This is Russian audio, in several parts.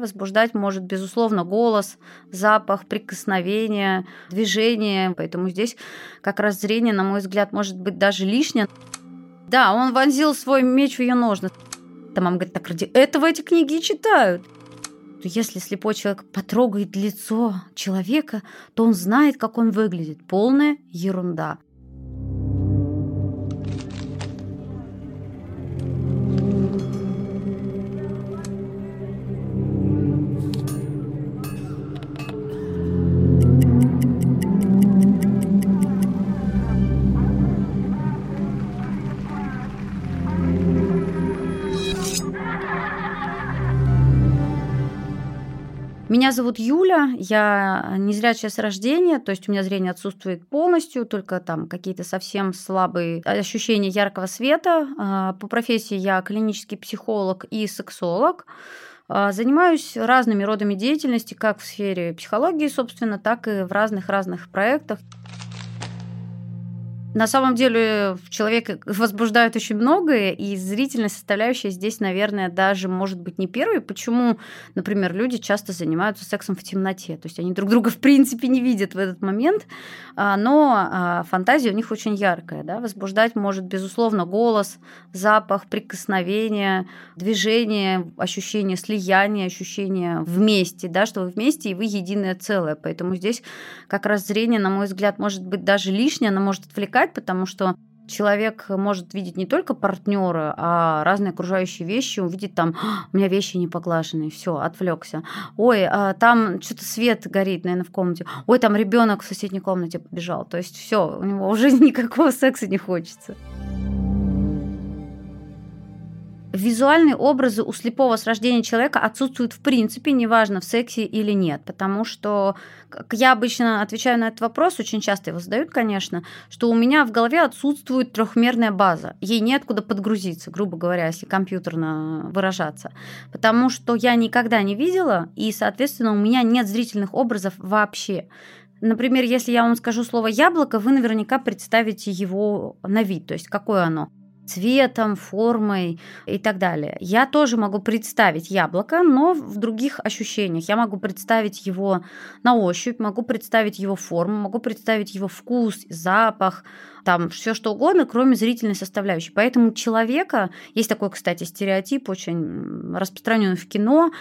Возбуждать может, безусловно, голос, запах, прикосновение, движение. Поэтому здесь как раз зрение, на мой взгляд, может быть даже лишнее. Да, он вонзил свой меч в ее ножны. Там мама говорит, так ради этого эти книги читают. Если слепой человек потрогает лицо человека, то он знает, как он выглядит. Полная ерунда. Меня зовут Юля, я незрячая с рождения, то есть у меня зрение отсутствует полностью, только там какие-то совсем слабые ощущения яркого света. По профессии я клинический психолог и сексолог. Занимаюсь разными родами деятельности, как в сфере психологии, собственно, так и в разных проектах. На самом деле человека возбуждает очень многое, и зрительная составляющая здесь, наверное, даже может быть не первой. Почему, например, люди часто занимаются сексом в темноте? То есть они друг друга в принципе не видят в этот момент, но фантазия у них очень яркая. Да? Возбуждать может, безусловно, голос, запах, прикосновение, движение, ощущение слияния, ощущение вместе, да, что вы вместе и вы единое целое. Поэтому здесь как раз зрение, на мой взгляд, может быть даже лишнее, оно может отвлекать, потому что человек может видеть не только партнера, а разные окружающие вещи. Увидеть там, у меня вещи не поглаженные, все, отвлекся. Ой, там что-то свет горит, наверное, в комнате. Ой, там ребенок в соседней комнате побежал. То есть все, у него уже никакого секса не хочется. Визуальные образы у слепого с рождения человека отсутствуют в принципе, неважно, в сексе или нет, потому что, как я обычно отвечаю на этот вопрос, очень часто его задают, конечно, что у меня в голове отсутствует трехмерная база, ей неоткуда подгрузиться, грубо говоря, если компьютерно выражаться, потому что я никогда не видела, и, соответственно, у меня нет зрительных образов вообще. Например, если я вам скажу слово «яблоко», вы наверняка представите его на вид, то есть какое оно. Цветом, формой и так далее. Я тоже могу представить яблоко, но в других ощущениях. Я могу представить его на ощупь, могу представить его форму, могу представить его вкус, запах, там все что угодно, кроме зрительной составляющей. Поэтому человека, есть такой, кстати, стереотип, очень распространенный в кино,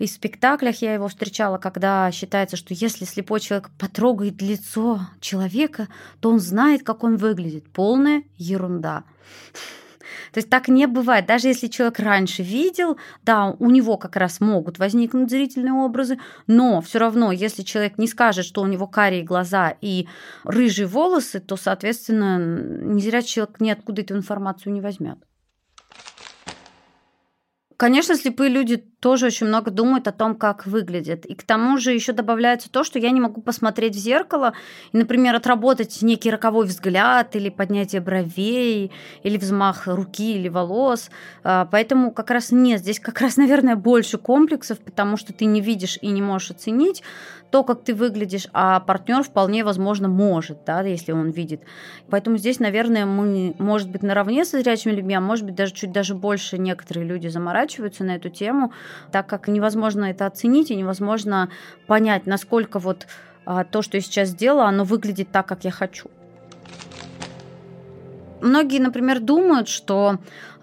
и в спектаклях я его встречала, когда считается, что если слепой человек потрогает лицо человека, то он знает, как он выглядит. Полная ерунда. То есть так не бывает. Даже если человек раньше видел, да, у него как раз могут возникнуть зрительные образы, но все равно, если человек не скажет, что у него карие глаза и рыжие волосы, то, соответственно, незрячий человек ниоткуда эту информацию не возьмет. Конечно, слепые люди тоже очень много думают о том, как выглядят. И к тому же еще добавляется то, что я не могу посмотреть в зеркало и, например, отработать некий роковой взгляд или поднятие бровей, или взмах руки или волос. Поэтому как раз нет. Здесь как раз, наверное, больше комплексов, потому что ты не видишь и не можешь оценить то, как ты выглядишь, а партнер вполне возможно может, да, если он видит. Поэтому здесь, наверное, мы, может быть, наравне со зрячими людьми, а может быть, даже чуть даже больше некоторые люди заморачиваются на эту тему, так как невозможно это оценить и невозможно понять, насколько вот то, что я сейчас сделала, оно выглядит так, как я хочу. Многие, например, думают, что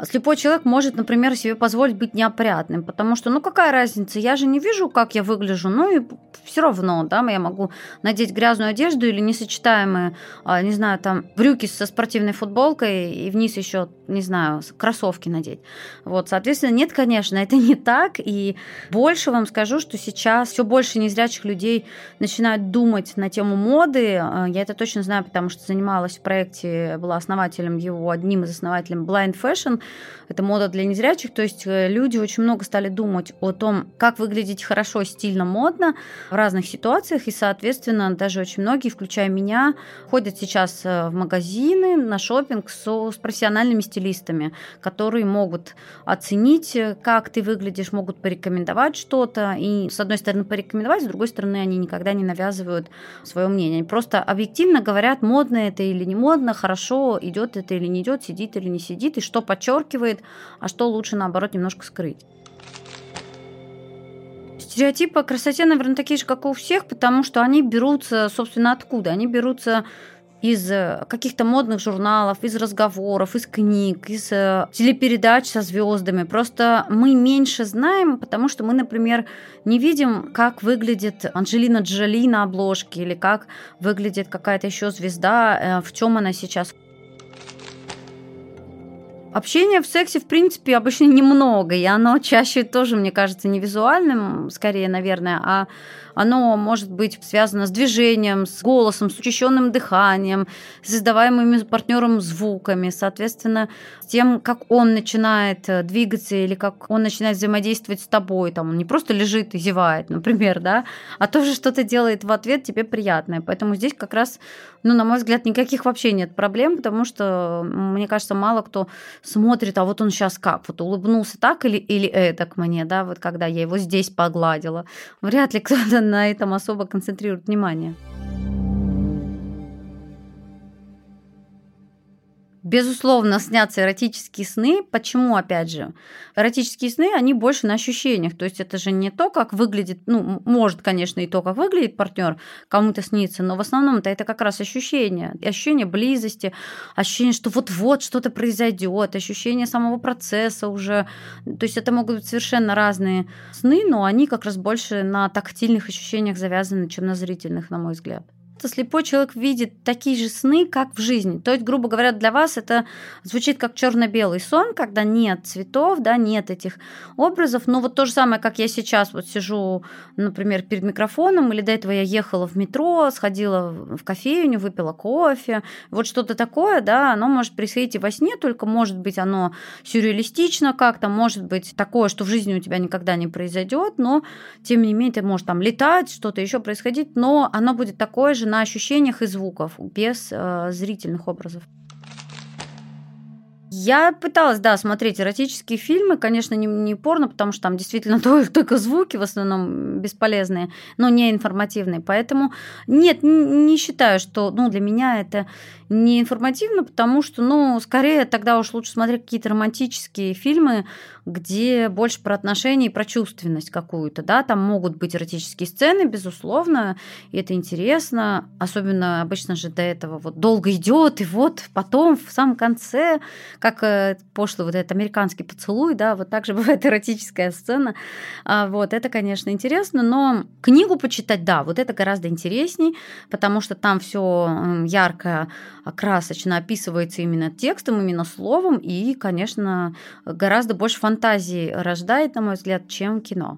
слепой человек может, например, себе позволить быть неопрятным, потому что, ну, какая разница, я же не вижу, как я выгляжу, ну, и все равно, да, я могу надеть грязную одежду или несочетаемые, не знаю, там, брюки со спортивной футболкой и вниз еще, не знаю, кроссовки надеть. Вот, соответственно, нет, конечно, это не так, и больше вам скажу, что сейчас все больше незрячих людей начинают думать на тему моды, я это точно знаю, потому что занималась в проекте, была основателем его, одним из основателей Blind Fashion, это мода для незрячих, то есть люди очень много стали думать о том, как выглядеть хорошо, стильно, модно в разных ситуациях, и, соответственно, даже очень многие, включая меня, ходят сейчас в магазины на шопинг с профессиональными стилистами, которые могут оценить, как ты выглядишь, могут порекомендовать что-то, и, с одной стороны, порекомендовать, с другой стороны, они никогда не навязывают свое мнение, они просто объективно говорят, модно это или не модно, хорошо, идет это или не идет, сидит или не сидит, и что подчеркивает, а что лучше, наоборот, немножко скрыть. Стереотипы о красоте, наверное, такие же, как и у всех, потому что они берутся, собственно, откуда? Они берутся из каких-то модных журналов, из разговоров, из книг, из телепередач со звездами. Просто мы меньше знаем, потому что мы, например, не видим, как выглядит Анджелина Джоли на обложке или как выглядит какая-то еще звезда, в чем она сейчас. Общения в сексе, в принципе, обычно немного, и оно чаще тоже, мне кажется, не визуальным, скорее, наверное, а оно может быть связано с движением, с голосом, с учащенным дыханием, с издаваемыми партнером звуками, соответственно, с тем, как он начинает двигаться или как он начинает взаимодействовать с тобой, там, он не просто лежит и зевает, например, да, а тоже что-то делает в ответ тебе приятное, поэтому здесь как раз, ну, на мой взгляд, никаких вообще нет проблем, потому что, мне кажется, мало кто смотрит, а вот он сейчас как, вот улыбнулся так или эдак мне, да, вот когда я его здесь погладила. Вряд ли кто-то на этом особо концентрирует внимание. Безусловно, снятся эротические сны. Почему, опять же? Эротические сны, они больше на ощущениях. То есть это же не то, как выглядит, ну, может, конечно, и то, как выглядит партнер, кому-то снится, но в основном-то это как раз ощущение. Ощущение близости, ощущение, что вот-вот что-то произойдет, ощущение самого процесса уже. То есть это могут быть совершенно разные сны, но они как раз больше на тактильных ощущениях завязаны, чем на зрительных, на мой взгляд. Слепой человек видит такие же сны, как в жизни. То есть, грубо говоря, для вас это звучит как черно-белый сон, когда нет цветов, да, нет этих образов. Но вот то же самое, как я сейчас вот сижу, например, перед микрофоном, или до этого я ехала в метро, сходила в кофейню, выпила кофе. Вот что-то такое, да, оно может происходить и во сне, только может быть оно сюрреалистично как-то, может быть такое, что в жизни у тебя никогда не произойдет, но тем не менее ты можешь там летать, что-то еще происходить, но оно будет такое же на ощущениях и звуков, без зрительных образов. Я пыталась, да, смотреть эротические фильмы, конечно, не порно, потому что там действительно только звуки в основном бесполезные, но не информативные, поэтому нет, не считаю, что, ну, для меня это не информативно, потому что, ну, скорее тогда уж лучше смотреть какие-то романтические фильмы, где больше про отношения и про чувственность какую-то, да, там могут быть эротические сцены, безусловно, и это интересно, особенно обычно же до этого вот долго идет, и вот потом в самом конце, как пошлый вот этот американский поцелуй, да, вот так же бывает эротическая сцена, вот, это, конечно, интересно, но книгу почитать, да, вот это гораздо интересней, потому что там все ярко, красочно описывается именно текстом, именно словом, и, конечно, гораздо больше фантазии рождает, на мой взгляд, чем кино.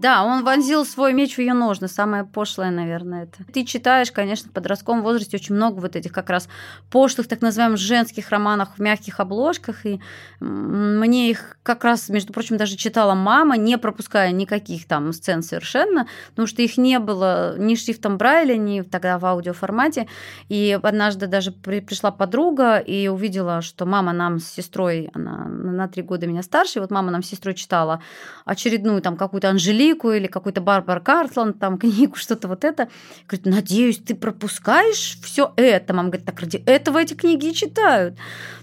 Да, он вонзил свой меч в ее ножны. Самое пошлое, наверное, это. Ты читаешь, конечно, в подростковом возрасте очень много вот этих как раз пошлых, так называемых, женских романов в мягких обложках. И мне их как раз, между прочим, даже читала мама, не пропуская никаких там сцен совершенно, потому что их не было ни шрифтом Брайля, ни тогда в аудиоформате. И однажды даже пришла подруга и увидела, что мама нам с сестрой, она на 3 года меня старше, и вот мама нам с сестрой читала очередную там какую-то Анжелику, Анжелику или какую-то Барбару Карслан, там книгу, что-то вот это. Говорит, надеюсь, ты пропускаешь все это. Мама говорит, так ради этого эти книги и читают.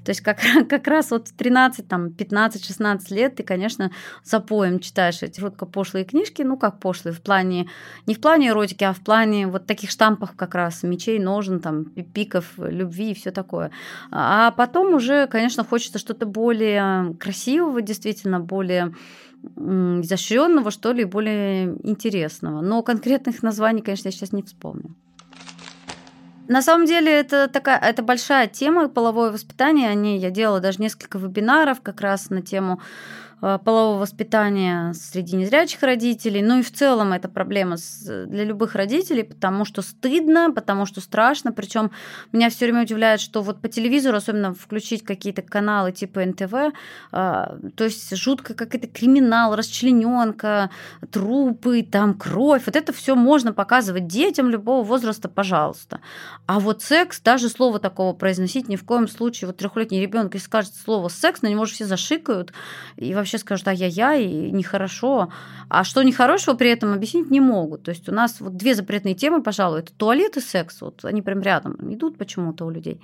То есть как раз вот в 13, там, 15, 16 лет ты, конечно, запоем читаешь эти жутко пошлые книжки. Ну, как пошлые, в плане, не в плане эротики, а в плане вот таких штампов как раз, мечей, ножен, там, пиков, любви и все такое. А потом уже, конечно, хочется что-то более красивого, действительно, более изощренного, что ли, более интересного. Но конкретных названий, конечно, я сейчас не вспомню. На самом деле, это большая тема, половое воспитание. Я делала даже несколько вебинаров как раз на тему полового воспитания среди незрячих родителей. Ну и в целом это проблема для любых родителей, потому что стыдно, потому что страшно. Причем меня все время удивляет, что вот по телевизору, особенно включить какие-то каналы типа НТВ, то есть жутко какой-то криминал, расчлененка, трупы, там кровь. Вот это все можно показывать детям любого возраста, пожалуйста. А вот секс, даже слова такого произносить ни в коем случае. Вот трехлетний ребенок, если скажет слово секс, на него уже все зашикают и вообще скажут «ай-яй-яй», и нехорошо. А что нехорошего, при этом объяснить не могут. То есть у нас вот две запретные темы, пожалуй, это туалет и секс. Вот они прям рядом идут почему-то у людей.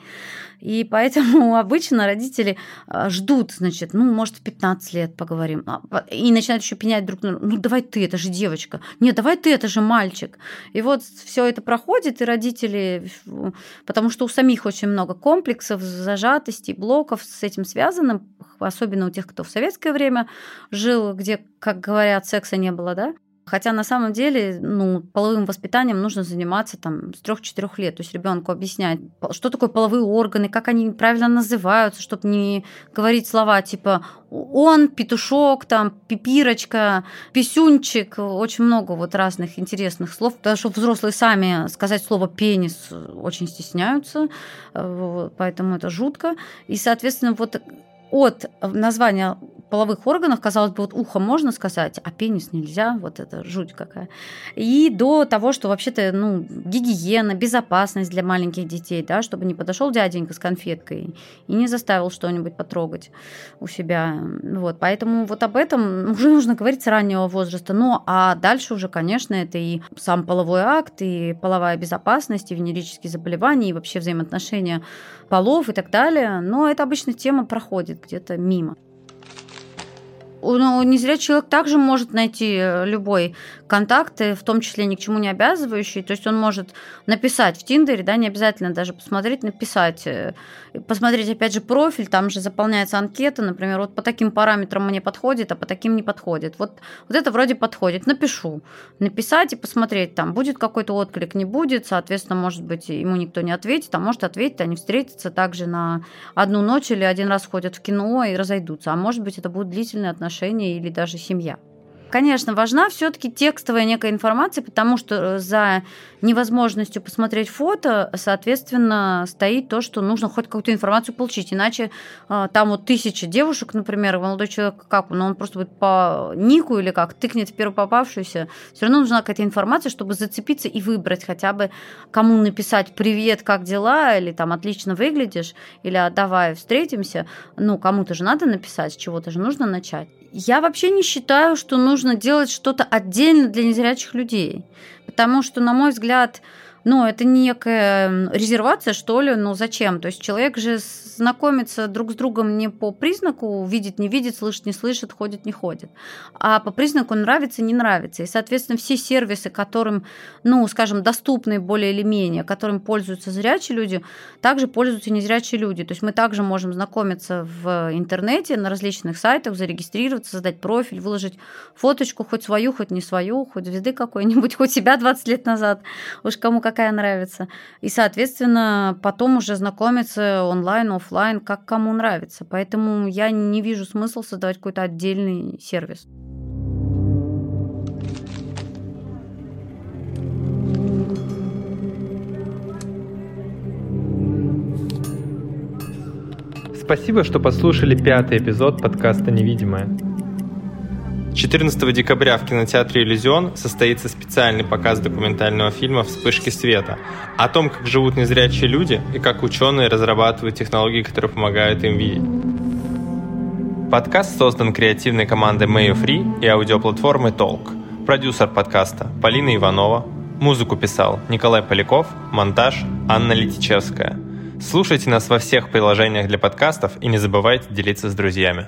И поэтому обычно родители ждут, значит, ну, может, в 15 лет поговорим. И начинают еще пенять друг на друга. Ну, давай ты, это же девочка. Нет, давай ты, это же мальчик. И вот все это проходит, и родители, потому что у самих очень много комплексов, зажатостей, блоков с этим связанным, особенно у тех, кто в советское время жил, где, как говорят, секса не было, да? Хотя на самом деле, ну, половым воспитанием нужно заниматься там с 3-4 лет. То есть ребенку объяснять, что такое половые органы, как они правильно называются, чтобы не говорить слова типа он, петушок, там, пипирочка, писюнчик. Очень много вот разных интересных слов. Потому что взрослые сами сказать слово пенис очень стесняются, поэтому это жутко. И, соответственно, вот от названия половых органов, казалось бы, вот ухо можно сказать, а пенис нельзя, вот это жуть какая. И до того, что вообще-то, ну, гигиена, безопасность для маленьких детей, да, чтобы не подошел дяденька с конфеткой и не заставил что-нибудь потрогать у себя. Вот, поэтому вот об этом уже нужно говорить с раннего возраста. Ну, а дальше уже, конечно, это и сам половой акт, и половая безопасность, и венерические заболевания, и вообще взаимоотношения полов и так далее. Но это обычно тема проходит где-то мимо. Но незрячий человек также может найти любой контакт, в том числе ни к чему не обязывающий. То есть он может написать в Тиндере, да, не обязательно даже посмотреть, написать. Посмотреть, опять же, профиль, там же заполняется анкета, например, вот по таким параметрам мне подходит, а по таким не подходит. Вот это вроде подходит, напишу. Написать и посмотреть, там будет какой-то отклик, не будет, соответственно, может быть, ему никто не ответит, а может ответить, они встретятся также на одну ночь или один раз ходят в кино и разойдутся. А может быть, это будут длительные отношения, или даже семья. Конечно, важна все-таки текстовая некая информация, потому что за невозможностью посмотреть фото, соответственно, стоит то, что нужно хоть какую-то информацию получить. Иначе там вот 1000 девушек, например, молодой человек, как он, просто будет по нику или как, тыкнет в первую попавшуюся. Все равно нужна какая-то информация, чтобы зацепиться и выбрать хотя бы, кому написать «Привет, как дела?» или там «Отлично выглядишь?» или «Давай встретимся». Ну, кому-то же надо написать, с чего-то же нужно начать. Я вообще не считаю, что нужно делать что-то отдельно для незрячих людей, потому что, на мой взгляд, ну, это некая резервация, что ли, ну, зачем? То есть человек же знакомится друг с другом не по признаку видит, не видит, слышит, не слышит, ходит, не ходит, а по признаку нравится, не нравится. И, соответственно, все сервисы, которым, ну, скажем, доступны более или менее, которым пользуются зрячие люди, также пользуются незрячие люди. То есть мы также можем знакомиться в интернете, на различных сайтах, зарегистрироваться, создать профиль, выложить фоточку, хоть свою, хоть не свою, хоть звезды какой-нибудь, хоть себя 20 лет назад, уж кому как какая нравится. И, соответственно, потом уже знакомиться онлайн, офлайн, как кому нравится. Поэтому я не вижу смысла создавать какой-то отдельный сервис. Спасибо, что послушали 5-й эпизод подкаста «Не)видимое». 14 декабря в кинотеатре «Иллюзион» состоится специальный показ документального фильма «Вспышки света» о том, как живут незрячие люди и как ученые разрабатывают технологии, которые помогают им видеть. Подкаст создан креативной командой Mayo Free и аудиоплатформой «Толк». продюсер подкаста Полина Иванова, музыку писал Николай Поляков, монтаж Анна Литичевская. Слушайте нас во всех приложениях для подкастов и не забывайте делиться с друзьями.